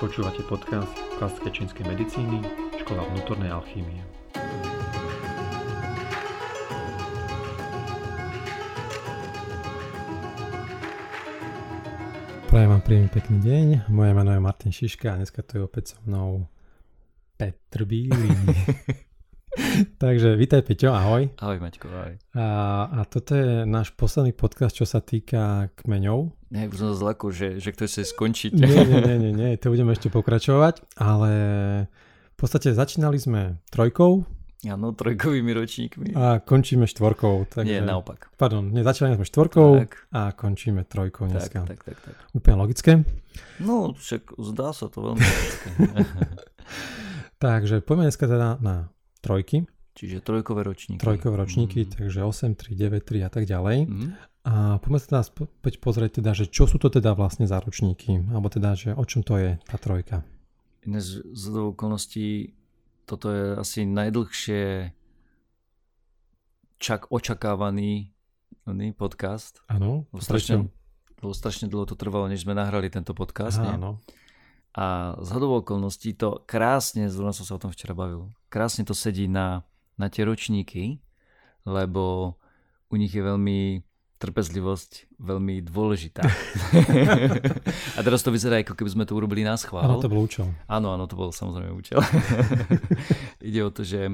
Počúvate podcast Klasické čínskej medicíny Škola vnútornej alchýmie. Prajem vám príjemný pekný deň. Moje meno je Martin Šiška a dneska tu je opäť so mnou Petr Bili. Takže vítaj Peťo, ahoj. Ahoj Maťko, ahoj. A toto je náš posledný podcast, čo sa týka kmeňov. Ne, už som zlaku, že kto chce skončiť. Nie, to budeme ešte pokračovať, ale v podstate začínali sme trojkou. Áno, trojkovými ročníkmi. A končíme štvorkou. Takže, nie, naopak. Pardon, začali sme štvorkou tak. A končíme trojkou dneska. Tak. Úplne logické. No, však zdá sa to veľmi logické. Takže poďme dneska teda na trojky. Čiže trojkové ročníky. Takže 8, 3, 9, 3 a tak ďalej. A poďme sa teda pozrieť, teda, že čo sú to teda vlastne za ročníky, alebo teda, že o čom to je tá trojka. Dnes z okolností toto je asi najdlhšie očakávaný podcast. Áno. Strašne dlho to trvalo, než sme nahrali tento podcast. Áno. A z hodou okolností to krásne, zrovna som sa o tom včera bavil, krásne to sedí na tie ročníky, lebo u nich je veľmi trpezlivosť veľmi dôležitá. A teraz to vyzerá, ako keby sme to urobili naschvál. Áno, to bol účel. Áno, to bol samozrejme účel. Ide o to, že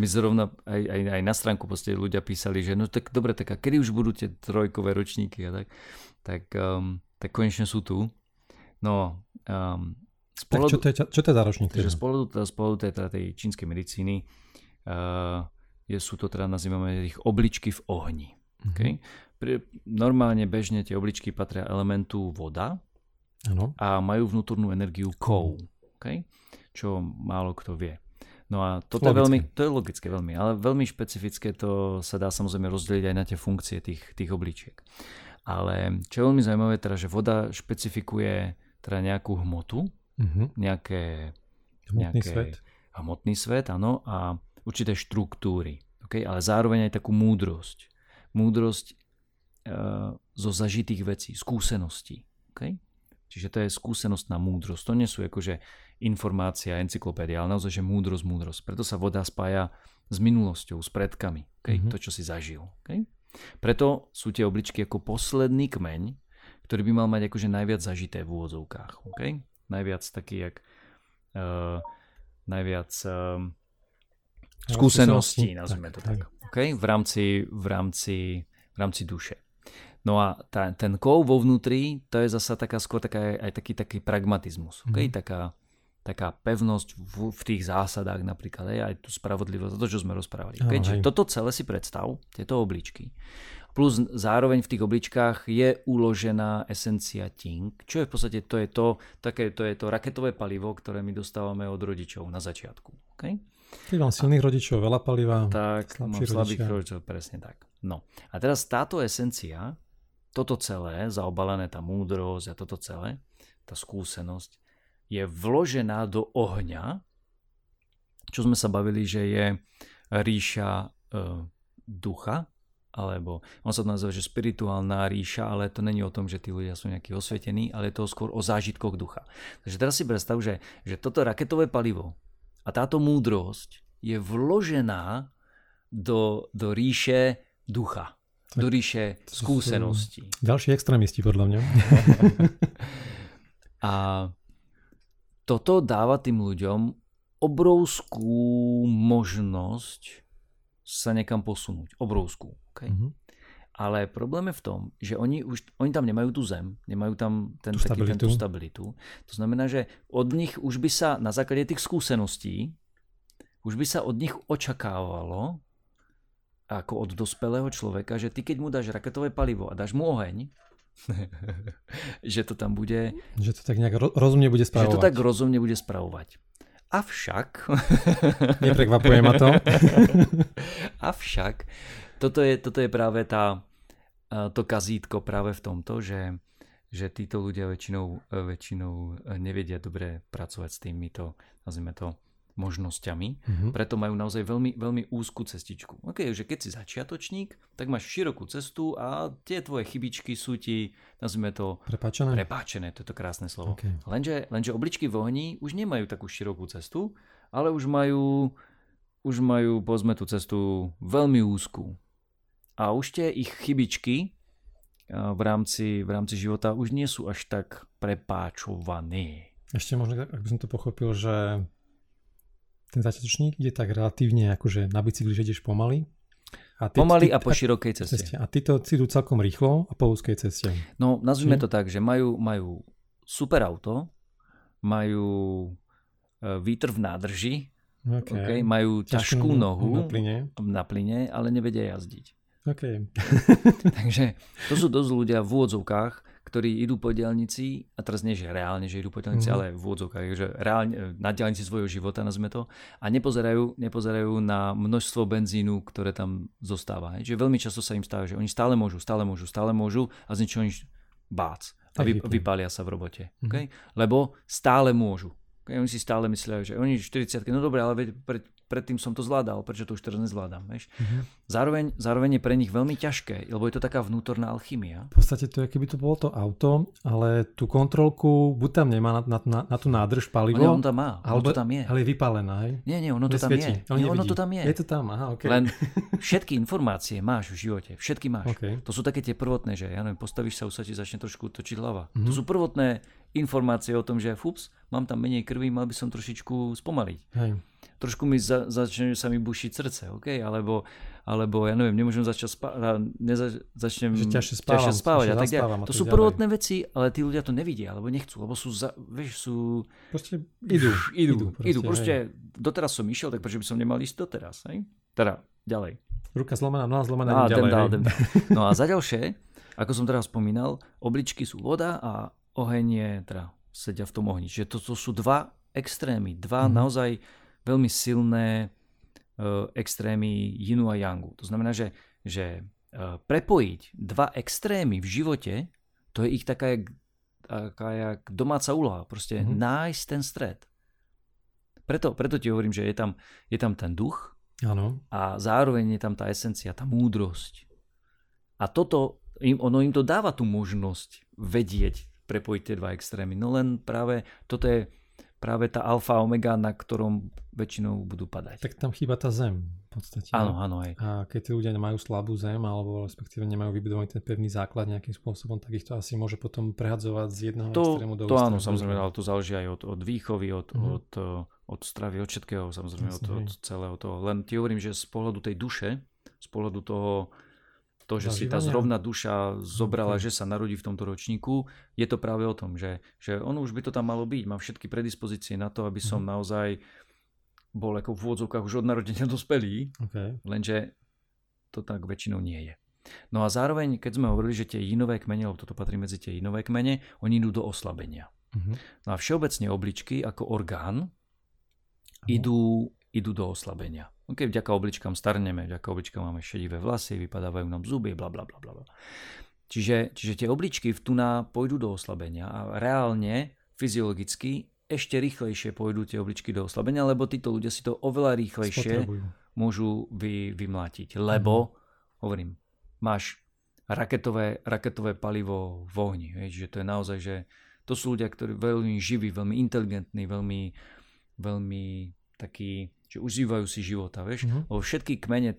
my zrovna aj na stránku proste ľudia písali, že no tak dobre, tak a kedy už budú tie trojkové ročníky a tak konečne sú tu. No, čo to je za ročník? Takže z pohľadu tej čínskej medicíny sú to teda, nazývame ich obličky v ohni. Okay? Normálne bežne tie obličky patria elementu voda a majú vnútornú energiu kou, okay? Čo málo kto vie. No a toto je veľmi, to je logické veľmi, ale veľmi špecifické to sa dá samozrejme rozdeliť aj na tie funkcie tých obličiek. Ale čo je veľmi zaujímavé, teda, že voda špecifikuje teda nejakú hmotu, nejaké hmotný svet, áno, a určité štruktúry, okay? Ale zároveň aj takú múdrosť. Múdrosť zo zažitých vecí, skúseností. Okay? Čiže to je skúsenostná múdrosť. To nie sú akože informácia, encyklopédia, ale naozaj, že múdrosť. Preto sa voda spája s minulosťou, s predkami. Okay? To, čo si zažil. Okay? Preto sú tie obličky ako posledný kmeň, ktorý by mal mať akože najviac zažité v úvodzovkách. Okay? Najviac taký, skúseností, nazvime to tak. Okay? V rámci duše. No a ten kov vo vnútri, to je zasa taký pragmatizmus. Okay? Taká pevnosť v tých zásadách napríklad, aj tú spravodlivosť, to, čo sme rozprávali. Okay? Čiže toto celé si predstav, tieto obličky. Plus zároveň v tých obličkách je uložená esencia Ting, čo je v podstate to raketové palivo, ktoré my dostávame od rodičov na začiatku. Okay? Keď mám silných rodičov, veľa paliva, slabých rodičov, presne tak. No. A teraz táto esencia, toto celé, zaobalené tá múdrosť a toto celé, tá skúsenosť, je vložená do ohňa, čo sme sa bavili, že je ríša ducha, alebo on sa to nazýva, že spirituálna ríša, ale to není o tom, že tí ľudia sú nejakí osvietení, ale je to skôr o zážitkoch ducha. Takže teraz si predstav, že toto raketové palivo a táto múdrosť je vložená do ríše ducha, tak, do ríše skúseností. Ďalší extrémisti, podľa mňa. A toto dáva tým ľuďom obrovskú možnosť sa niekam posunúť. Obrovskú. Okay? Ale problém je v tom, že oni tam nemajú tú zem, nemajú tam tú stabilitu. To znamená, že od nich už by sa na základe tých skúseností už by sa od nich očakávalo ako od dospelého človeka, že ty keď mu dáš raketové palivo a dáš mu oheň, že to tam bude, že to tak nejak rozumne bude spravovať. Avšak neprekvapuje ma to. Avšak toto je práve to kazítko práve v tomto, že títo ľudia väčšinou nevedia dobre pracovať s týmito, nazvime to, možnosťami, preto majú naozaj veľmi, veľmi úzkú cestičku. Okay, že keď si začiatočník, tak máš širokú cestu a tie tvoje chybičky sú ti, nazvime to, prepáčené, to je to krásne slovo. Okay. Lenže obličky v ohni už nemajú takú širokú cestu, ale už majú povedzme tú cestu veľmi úzkú. A už tie ich chybičky v rámci života už nie sú až tak prepáčované. Ešte možno, ak by som to pochopil, že ten začiatočník ide tak relatívne, akože na bicykli, že ideš pomaly. Pomaly a po širokej ceste. A títo idú celkom rýchlo a po úzkej ceste. No, nazvime to tak, že majú super auto, majú vítr v nádrži, okay, majú ťažkú nohu na plyne, ale nevedia jazdiť. Okay. Takže to sú dosť ľudia v úvodzovkách, ktorí idú po diaľnici, a teraz nie, že reálne, že idú po diaľnici, ale v úvodzovkách, že reálne na diaľnici svojho života, nazme to, a nepozerajú na množstvo benzínu, ktoré tam zostáva. Čiže veľmi často sa im stáva, že oni stále môžu a z ničoho nič bác a vypália sa v robote. Okay? Lebo stále môžu. Oni si stále myslia, že oni 40, no dobre, ale predtým som to zvládal, prečo to už teraz nezvládam, vieš? Zároveň je pre nich veľmi ťažké, lebo je to taká vnútorná alchymia. V podstate to je, keby to bolo to auto, ale tú kontrolku buď tam nemá na tú nádrž palivo. On tam má, alebo, to tam je. Ale je vypálená, hej? Nie, ono to tam je. Ono to tam je. Je to tam, aha, okay. Len všetky informácie máš v živote, všetky máš. Okay. To sú také tie prvotné, že ja neviem, postavíš sa, už sa ti začne trošku točiť hlava. To sú prvotné informácie o tom, že fups, mám tam menej krvi, mal by som trošičku spomaliť. Hej. Trošku mi začne sa mi bušiť srdce, okay? Alebo ja neviem, nemôžem začnem ťažšie spávať a tak ďalej. To sú prvotné veci, ale tí ľudia to nevidia, alebo nechcú, lebo sú proste idú. Proste doteraz som išiel, tak prečo by som nemal ísť doteraz, hej? Teda ďalej. Ruka zlomená, noha zlomená, idem ďalej. No a za ďalšie, ako som teraz spomínal, obličky sú voda a oheň je, teda sedia v tom ohni. Čiže to sú dva extrémy, dva naozaj veľmi silné extrémy Yinu a Yangu. To znamená, že prepojiť dva extrémy v živote, to je ich taká jak domáca úloha. Proste nájsť ten stred. Preto ti hovorím, že je tam ten duch, ano. A zároveň je tam tá esencia, tá múdrosť. A toto, ono im to dáva tú možnosť vedieť, prepojiť tie dva extrémy. No len práve toto je práve tá alfa omega, na ktorom väčšinou budú padať. Tak tam chýba tá zem v podstate. Áno, aj. A keď tí ľudia nemajú slabú zem, alebo respektíve nemajú vybudovaný ten pevný základ nejakým spôsobom, tak ich to asi môže potom prehadzovať z jedného extrému do ústrebu. To áno, samozrejme, ale to záleží aj od výchovy, od stravy, od všetkého, samozrejme, od celého toho. Len ti hovorím, že z pohľadu tej duše, z pohľadu toho, že si tá zrovna duša zobrala, že sa narodí v tomto ročníku, je to práve o tom, že ono už by to tam malo byť. Mám všetky predispozície na to, aby som naozaj bol ako v úvodzovkách už od narodenia dospelý, lenže to tak väčšinou nie je. No a zároveň, keď sme hovorili, že tie jinové kmene, lebo toto patrí medzi tie jinové kmene, oni idú do oslabenia. No a všeobecne obličky ako orgán idú do oslabenia. Okay, vďaka obličkám starneme, vďaka obličkám máme šedivé vlasy, vypadávajú nám zuby, blablabla. Čiže tie obličky pôjdu do oslabenia a reálne, fyziologicky, ešte rýchlejšie pôjdu tie obličky do oslabenia, lebo títo ľudia si to oveľa rýchlejšie môžu vymlátiť. Lebo, hovorím, máš raketové palivo v ohni. Čiže to je naozaj, že to sú ľudia, ktorí veľmi živí, veľmi inteligentní, veľmi takí, že užívajú si života, vieš? Lebo všetky kmene,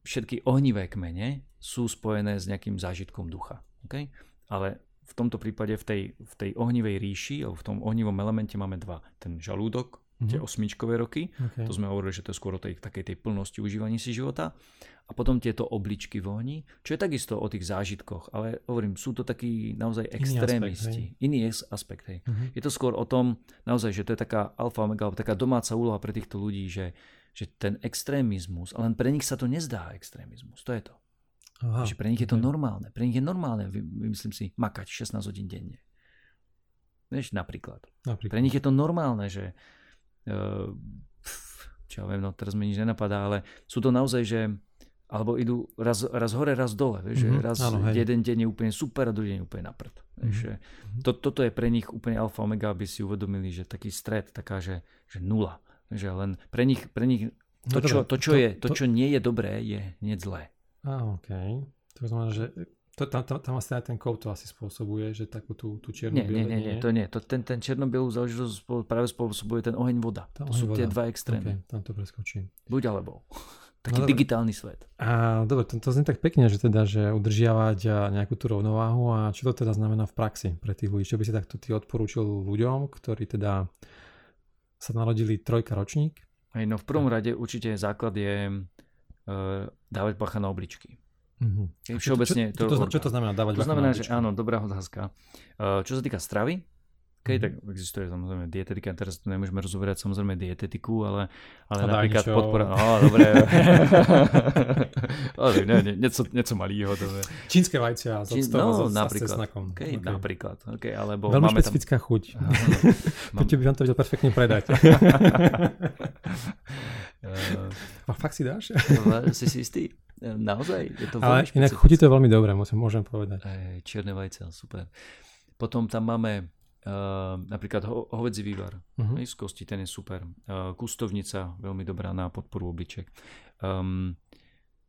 všetky ohnivé kmene sú spojené s nejakým zážitkom ducha. Okay? Ale v tomto prípade v tej ohnivej ríši, alebo v tom ohnivom elemente máme dva. Ten žalúdok, tie osmičkové roky, to sme hovorili, že to je skôr o takej tej plnosti užívaní si života. A potom tieto obličky v ohni, čo je takisto o tých zážitkoch. Ale hovorím, sú to takí naozaj extrémisti. Iný aspekt. Hej. Je to skôr o tom, naozaj, že to je taká alfa omega, taká domáca úloha pre týchto ľudí, že ten extrémizmus, ale len pre nich sa to nezdá extrémizmus. To je to. Aha, že pre nich je to normálne. Pre nich je normálne, myslím si, makať 16 hodín denne. Vieš, napríklad. Pre nich je to normálne, že čo ja viem, no teraz mi nič nenapadá, ale sú to naozaj, že alebo idú raz hore, raz dole, vieš, raz jeden deň je úplne super a druhý deň úplne na prd. Takže toto je pre nich úplne alfa omega, aby si uvedomili, že taký stred, taká, že nula. Že len pre nich to, čo nie je dobré, je hneď zlé. Okej. To znamená, že tam asi aj ten kód to asi spôsobuje, že takú tú čierno-bielu. Nie, to nie. Ten čierno-bielú záležitosť práve spôsobuje ten oheň voda. Tie dva extrémy. Okay, tam to preskočím. Buď alebo. Taký digitálny svet. Dobre, to znie tak pekne, že teda, že udržiavať nejakú tú rovnováhu a čo to teda znamená v praxi pre tých ľudí? Čo by si takto ty odporúčil ľuďom, ktorí teda sa narodili trojka ročník? No v prvom rade určite základ je dávať bacha na obličky. Všeobecne čo to znamená dávať bacha na obličky? To znamená, že áno, dobrá otázka. Čo sa týka stravy, tak existuje samozrejme dietetika, teraz tu nemôžeme rozoberať samozrejme dietetiku, ale napríklad podpora... dobre. Nieco malýho. Čínske vajcia z octova s cesnakom. Napríklad. Veľmi špecifická chuť. Peťo by vám to vedel perfektne predať. Fakt si dáš? Si si istý? Naozaj? Je to ale inak chutí to veľmi dobre, môžem povedať. Čierne vajcia, super. Potom tam máme napríklad hovädzí vývar z kosti, ten je super, kustovnica, veľmi dobrá na podporu obličiek,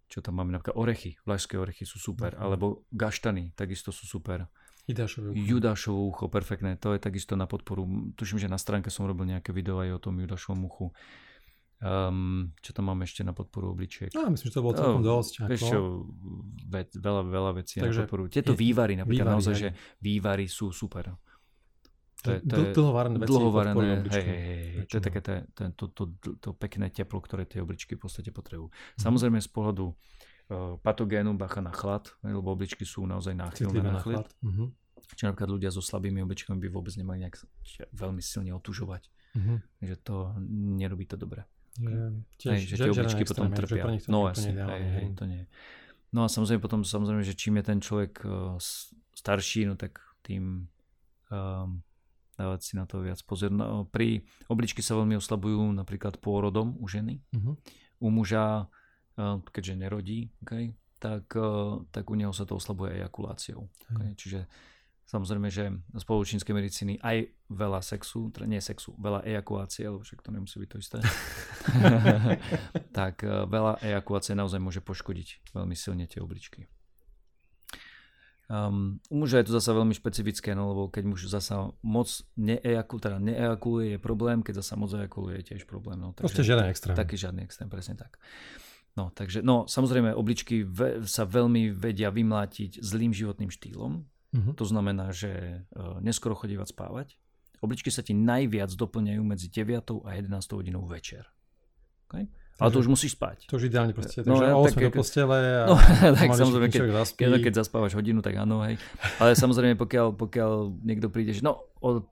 čo tam máme, napríklad orechy, vlašské orechy sú super, alebo gaštany takisto sú super, judášovo ucho, perfektné, to je takisto na podporu, tuším, že na stránke som robil nejaké video aj o tom judášovom uchu. Čo tam máme ešte na podporu obličiek? Myslím, že to bolo celkom dosť. Veľa vecí na podporu. Tieto vývary napríklad, naozaj, že vývary sú super. Dlhovarené, hej, to je také to pekné teplo, ktoré tie obličky v podstate potrebujú. Samozrejme z pohľadu patogénu bacha na chlad, lebo obličky sú naozaj náchylné na chlad. Čiže napríklad ľudia so slabými obličkami by vôbec nemali nejak veľmi silne otužovať. Takže to nerobí to dobre. Že tie obličky potom trpia. No jasne, to nie. No a samozrejme potom, že čím je ten človek starší, no tak tým dávať si na to viac pozor. Pri obličky sa veľmi oslabujú napríklad pôrodom u ženy. U muža, keďže nerodí, tak u neho sa to oslabuje ejakuláciou. Čiže samozrejme, že z čínskej medicíny aj veľa sexu, veľa ejakulácie, lebo však to nemusí byť to isté. Tak veľa ejakulácie naozaj môže poškodiť veľmi silne tie obličky. U muža je to zasa veľmi špecifické, lebo keď muž zasa moc neejakuluje, je problém, keď zasa moc ejakuluje, je tiež problém. Proste žiadny extrém. Taký žiadny extrém, presne tak. Takže samozrejme obličky sa veľmi vedia vymlátiť zlým životným štýlom. To znamená, že neskoro chodívať spávať. Obličky sa ti najviac doplňajú medzi 9. a 11. hodinou večer. Okay? Ale to už musíš spať. To už ideálne proste. Takže o 8 do postele. Tak samozrejme, keď zaspávaš hodinu, tak áno. Hej. Ale samozrejme, pokiaľ niekto príde, že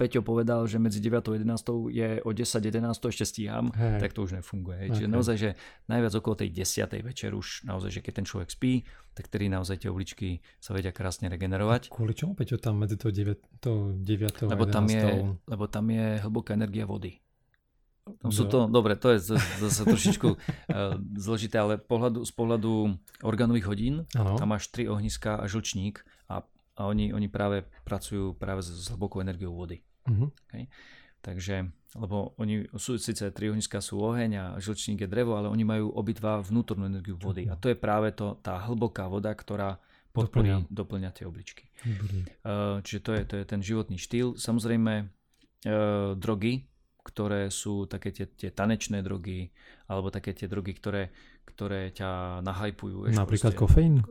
Peťo povedal, že medzi 9 a 11 je o 10-11 ešte stíham, tak to už nefunguje. Čiže naozaj, že najviac okolo tej 10. večer už naozaj, že keď ten človek spí, tak tedy naozaj tie obličky sa vedia krásne regenerovať. Kvôli čomu, Peťo, tam medzi to 9 a 11? Lebo tam je hlboká energia vody. Dobre, to je zase trošičku zložité, ale z pohľadu organových hodín, tam máš 3 ohniska a žlčník a oni práve pracujú práve s hlbokou energiou vody. Okay? Takže, lebo oni sú síce 3 ohniska sú oheň a žlčník je drevo, ale oni majú obidva vnútornú energiu vody a to je práve tá hlboká voda, ktorá doplňa tie obličky. Čiže to je ten životný štýl. Samozrejme drogy, ktoré sú také tie tanečné drogy alebo také tie drogy, ktoré ťa nahajpujú. Napríklad kofeín?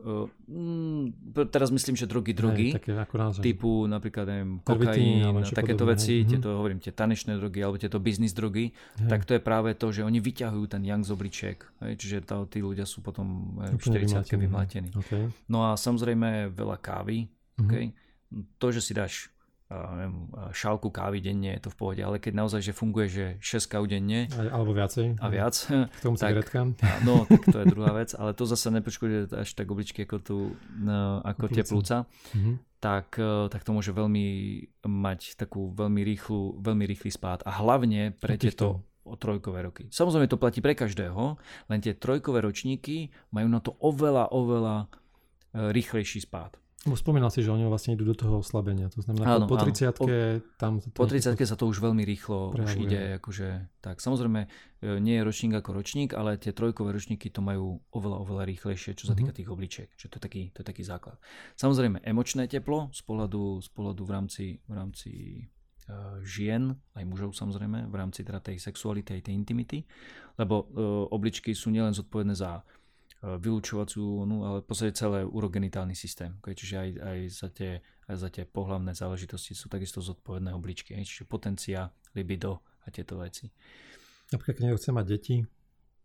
Teraz myslím, že drogy typu napríklad kokain, takéto veci, tieto, hovorím, tie tanečné drogy alebo tieto biznis drogy, tak to je práve to, že oni vyťahujú ten yang z obličiek. Čiže tí ľudia sú potom 40-ke vymlátení. Okay. No a samozrejme veľa kávy. Okay? To, že si dáš šálku kávy denne, je to v pohode, ale keď naozaj, že funguje, že 6 káv denne alebo viacej, k tomu cigaretkám, tak to je druhá vec, ale to zase nepoškodí až tak obličky ako tie plúca, tak to môže veľmi mať takú veľmi rýchly spád a hlavne pre tieto trojkové roky. Samozrejme to platí pre každého, len tie trojkové ročníky majú na to oveľa rýchlejší spád. Spomínal si, že oni vlastne idú do toho oslabenia. To znamená, áno, po 30-tke tam... Po 30-tke sa to už veľmi rýchlo prejavuje. Už ide. Akože, tak. Samozrejme, nie je ročník ako ročník, ale tie trojkové ročníky to majú oveľa rýchlejšie, čo sa týka tých obličiek. Čiže to je taký základ. Samozrejme, emočné teplo z pohľadu v rámci žien, aj mužov samozrejme, v rámci teda tej sexuality aj tej intimity, lebo obličky sú nielen zodpovedné za vylúčovaciu, ale v podstate celé urogenitálny systém. Čiže aj za tie pohlavné záležitosti sú takisto zodpovedné obličky. Čiže potencia, libido a tieto veci. Napríklad, keď niekto chce mať deti,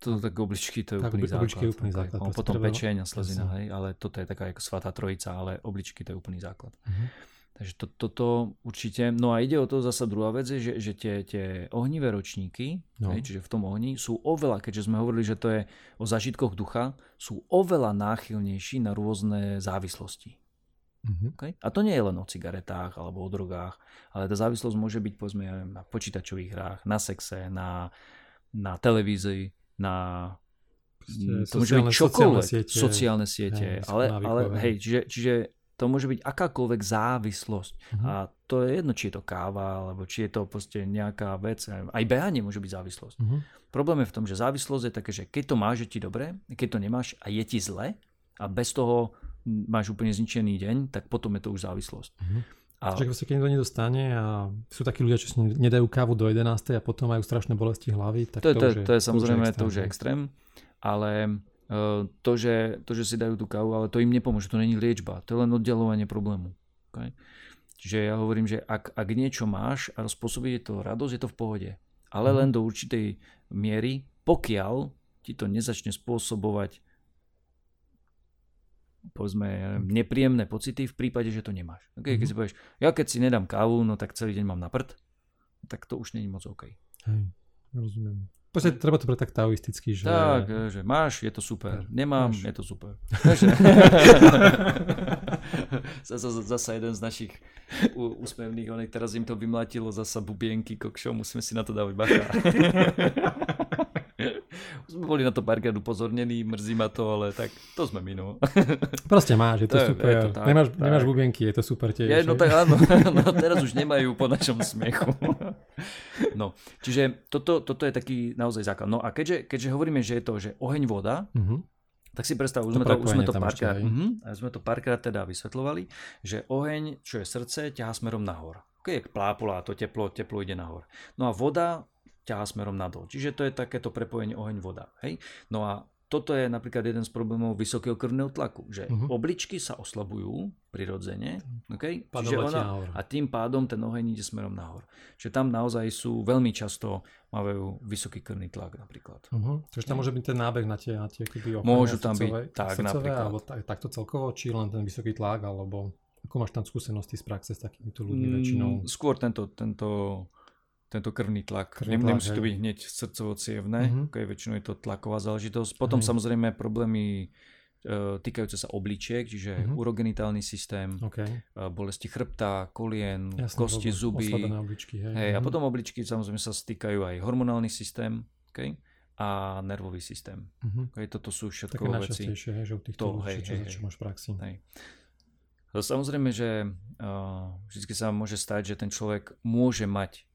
tak obličky to je úplný základ. Obličky je úplný základ. Potom pečeň a slezina, hej, ale toto je taká ako svätá trojica, ale obličky to je úplný základ. Takže toto určite, no a ide o to zasa druhá vec, že tie ohnivé ročníky, čiže v tom ohni, sú oveľa, keďže sme hovorili, že to je o zážitkoch ducha, sú oveľa náchylnejší na rôzne závislosti. Okay? A to nie je len o cigaretách alebo o drogách, ale tá závislosť môže byť, povedzme, ja neviem, na počítačových hrách, na sexe, na televízii, na... To môže byť čokoľvek, sociálne siete, ale hej, čiže to môže byť akákoľvek závislosť. A to je jedno, či je to káva, alebo či je to proste nejaká vec. Aj behanie môže byť závislosť. Problém je v tom, že závislosť je také, že keď to máš, je ti dobre, keď to nemáš a je ti zle a bez toho máš úplne zničený deň, tak potom je to už závislosť. Keď to nedostane a sú takí ľudia, čo nedajú kávu do 11. a potom majú strašné bolesti hlavy, tak to je samozrejme, to už je extrém. Ale... To, že si dajú tú kávu, ale to im nepomôže, to není liečba, to je len oddelovanie problému. Okay? Čiže ja hovorím, že ak niečo máš a spôsobí to radosť, je to v pohode. Ale len do určitej miery, pokiaľ ti to nezačne spôsobovať, povedzme, nepríjemné pocity v prípade, že to nemáš. Okay? Keď si povieš, ja keď si nedám kávu, no tak celý deň mám na prd, tak to už není moc OK. Hej, rozumiem. Poďte, treba to pre tak taoisticky, že... Tak, že máš, je to super. Nemám, máš. Je to super. zasa jeden z našich úsmevných, teraz im to vymlatilo, zasa bubienky, kokšo, musíme si na to dávať bacha. Sme boli na to párkrát upozornení, mrzí ma to, ale tak to sme my, no. Proste máš, je to super. Je to tak, nemáš bubienky, je to super tiež. No tak áno, teraz už nemajú po našom smiechu. No, čiže toto je taký naozaj základ. No a keďže hovoríme, že je to že oheň voda, tak si predstav, už sme to párkrát teda vysvetľovali, že oheň, čo je srdce, ťahá smerom nahor. Keď je plápolá, to teplo ide nahor. No a voda ťahá smerom nadol. Čiže to je takéto prepojenie oheň-voda. Hej? No a toto je napríklad jeden z problémov vysokého krvného tlaku, že obličky sa oslabujú prirodzene, okay? A tým pádom ten oheň ide smerom nahor. Čiže tam naozaj sú veľmi často majú vysoký krvný tlak napríklad. Takže tam môže byť ten nábeh na tie keby oheň. Môžu tam byť tak napríklad. Alebo takto celkovo, či len ten vysoký tlak, alebo ako máš tam skúsenosti z praxe s takýmito ľuďmi väčšinou? Skôr tento krvný tlak. Nemusí to byť hneď srdcovo-cievné, väčšinou je to tlaková záležitosť. Potom samozrejme problémy týkajúce sa obličiek, čiže urogenitálny systém, bolesti chrbta, kolien, kosti, zuby. Oslabené obličky. A potom obličky samozrejme sa stýkajú aj hormonálny systém a nervový systém. Toto sú všetko veci. Také najčastejšie, že u týchto obličiek, čo máš v praxi. Samozrejme, že vždy sa môže stať, že ten človek môže mať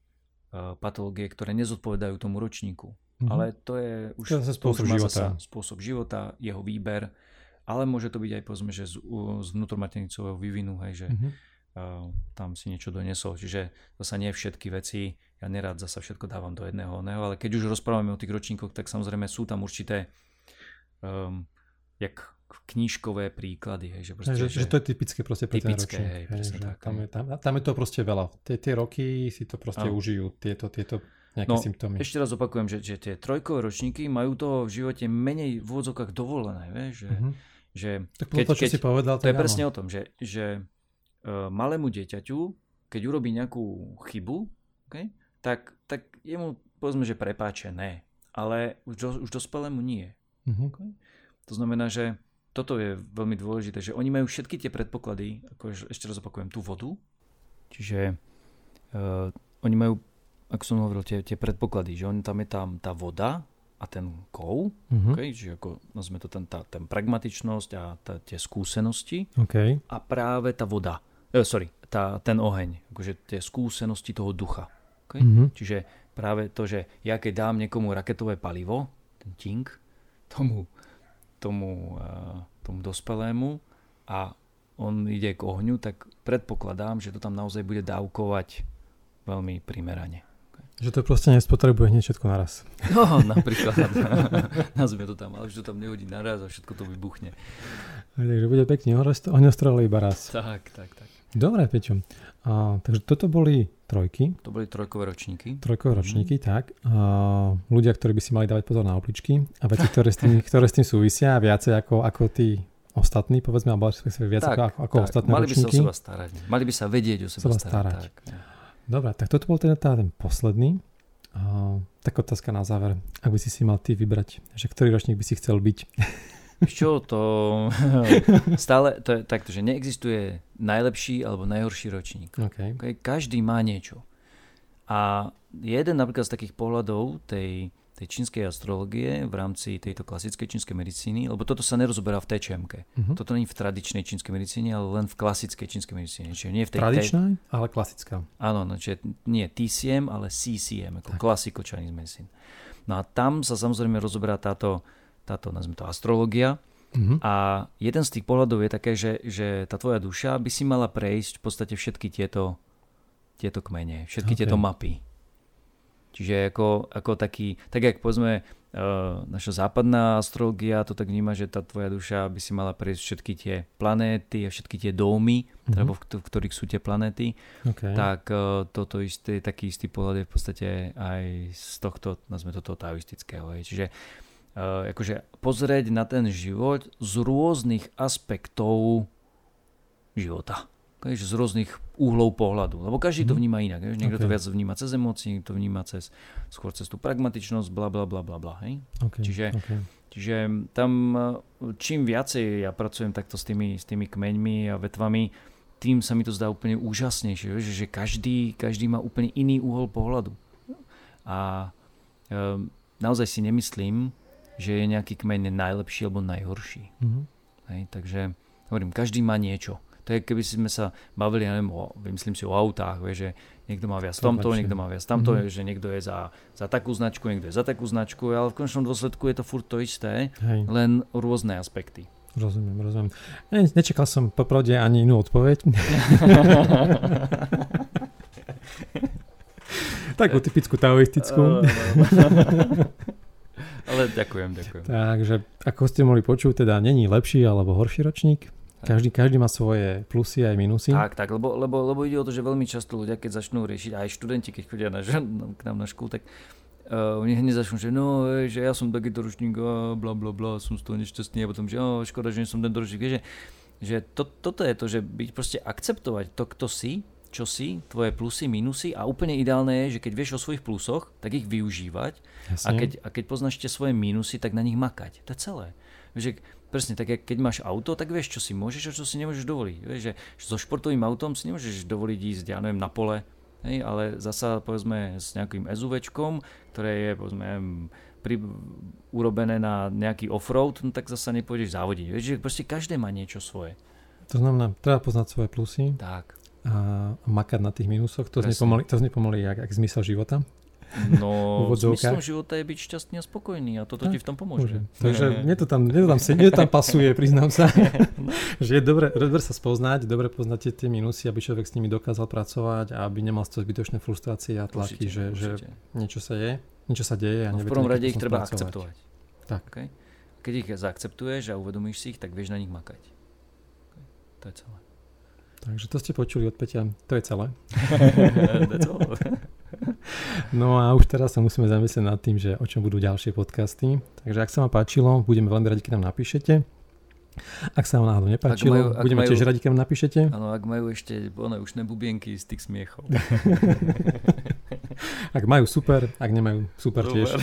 patológie, ktoré nezodpovedajú tomu ročníku. Ale to je už spôsob života, jeho výber, ale môže to byť aj povedzme, že z vnútromaternicového vývinu, hej, že tam si niečo donesol. Čiže zasa nie všetky veci, ja nerad zasa všetko dávam do jedného, ale keď už rozprávame o tých ročníkoch, tak samozrejme sú tam určité jak knižkové príklady. Hej, že to je typické proste pre ten ročník. Hej, tam je to proste veľa. Tie roky si to proste užijú, tieto nejaké symptómy. Ešte raz opakujem, že tie trojkové ročníky majú toho v živote menej v úvodzovkách dovolené. Vieš, že tak to, čo si povedal, to je presne o tom, že malému dieťaťu, keď urobí nejakú chybu, tak jemu povedzme, že prepáčené, ale už dospelému nie. Okay? To znamená, že toto je veľmi dôležité, že oni majú všetky tie predpoklady, ako ešte raz opakujem, tú vodu, čiže oni majú, ako som hovoril, tie predpoklady, že tam je tá voda, a ten kov, okay, čiže ako nazveme to ten pragmatičnosť a tie skúsenosti a práve tá voda, ten oheň, akože tie skúsenosti toho ducha. Okay? Čiže práve to, že ja keď dám niekomu raketové palivo, ten ting, tomu dospelému a on ide k ohňu, tak predpokladám, že to tam naozaj bude dávkovať veľmi primerane. Že to proste nespotrebuje hneď všetko naraz. No, napríklad. Nazme to tam, ale že to tam nehodí naraz a všetko to vybuchne. Takže bude pekne, ohňostrel iba raz. Tak. Dobre, Peťo. Takže toto boli trojky. To boli trojkové ročníky. Tak. Ľudia, ktorí by si mali dávať pozor na obličky a veci, ktoré s tým súvisia viacej ako tí ostatní, povedzme, alebo viac ako ostatné mali ročníky. Mali by sa o seba starať. Mali by sa vedieť o seba starať. Tak. Dobre, tak toto bol teda ten posledný. Tak otázka na záver. Ak by si mal ty vybrať, že ktorý ročník by si chcel byť? Čo to? Stále to je takto, že neexistuje najlepší alebo najhorší ročník. Okay. Každý má niečo. A jeden napríklad z takých pohľadov tej čínskej astrológie v rámci tejto klasickej čínskej medicíny, lebo toto sa nerozoberá v TČM-ke. Toto nie je v tradičnej čínskej medicíne, ale len v klasickej čínskej medicíne. Čiže nie v tej tradičnej, ale klasická. Áno, čiže nie TCM, ale CCM, ako Classical Chinese Medicine. No a tam sa samozrejme rozoberá táto nazvime to astrológia. A jeden z tých pohľadov je také, že tá tvoja duša by si mala prejsť v podstate všetky tieto kmene, všetky tieto mapy. Čiže ako taký, tak jak povedzme naša západná astrológia to tak vníma, že tá tvoja duša by si mala prejsť všetky tie planéty a všetky tie domy, v ktorých sú tie planéty, tak toto isté, taký istý pohľad je v podstate aj z tohto, nazvime to taoistického. Čiže akože pozrieť na ten život z rôznych aspektov života. Z rôznych uhlov pohľadu. Lebo každý to vníma inak. Niekto to viac vníma cez emócie, niekto vníma skôr cez tú pragmatičnosť, blablabla. Čiže tam čím viacej ja pracujem takto s tými kmeňmi a vetvami, tým sa mi to zdá úplne úžasnejšie, že každý má úplne iný uhol pohľadu. A naozaj si nemyslím, že je nejaký kmeň najlepší alebo najhorší. Takže hovorím, každý má niečo. To je, keby sme sa bavili, ja neviem, myslím si o autách, že niekto má viac tamto, niekto má viac tamto, že niekto je za takú značku, niekto je za takú značku, ale v konečnom dôsledku je to furt to isté, len rôzne aspekty. Rozumiem. Nečakal som popravde ani inú odpoveď. Takú typickú taoistickú. Ale ďakujem. Takže, ako ste mohli počuť, teda není lepší alebo horší ročník. Každý má svoje plusy aj minusy. Tak, lebo ide o to, že veľmi často ľudia, keď začnú riešiť, aj študenti, keď chodia k nám na školu, tak oni hneď začnú, že ja som takýto ročník, blablabla, som z toho nešťastný, a potom, že škoda, že nie som ten ročník. Vieš, že toto je to, že byť proste akceptovať to, kto si, čo si, tvoje plusy, minusy a úplne ideálne je, že keď vieš o svojich plusoch, tak ich využívať a keď poznáš tie svoje minusy, tak na nich makať. To je celé. Vieš, presne, tak keď máš auto, tak vieš, čo si môžeš a čo si nemôžeš dovoliť. Vieš, že so športovým autom si nemôžeš dovoliť ísť, ja neviem, na pole, ale zasa povedzme s nejakým SUVčkom, ktoré je povedzme urobené na nejaký offroad, no tak zasa nepôjdeš závodiť. Vieš, že proste každé má niečo svoje. To znamená, treba poznať svoje plusy a makať na tých minusoch. To znepomalí jak zmysel života. No, zmyslom života je byť šťastný a spokojný a toto ti v tom pomôže. Takže mne to tam pasuje, priznám sa. Že je dobre sa spoznať, dobre poznať tie minusy, aby človek s nimi dokázal pracovať a aby nemal z toho zbytočné frustrácie a tlaky, že niečo sa deje. A no, v prvom rade ich treba akceptovať. Tak. Okay? Keď ich zaakceptuješ a uvedomíš si ich, tak vieš na nich makať. Okay? To je celé. Takže to ste počuli od Peťa. To je celé. That's all. No a už teraz sa musíme zamyslieť nad tým, že o čom budú ďalšie podcasty. Takže ak sa vám páčilo, budeme veľmi radi, keď nám napíšete. Ak sa vám náhodou nepáčilo, budeme tiež radi, keď nám napíšete. Áno, ak majú ešte ušné bubienky z tých smiechov. Ak majú super, ak nemajú super tiež.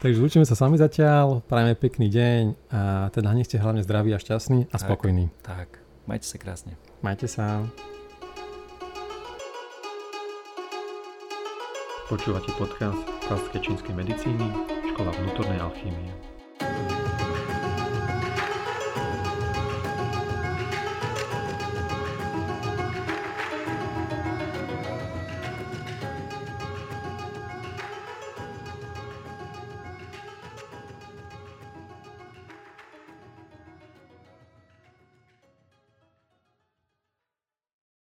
Takže zlúčime sa sami zatiaľ, prajme pekný deň a teda nech ste hlavne zdraví a šťastní a spokojní. Tak, majte sa krásne. Majte sa. Počúvate podcast Klasické čínskej medicíny Škola vnútornej alchýmie.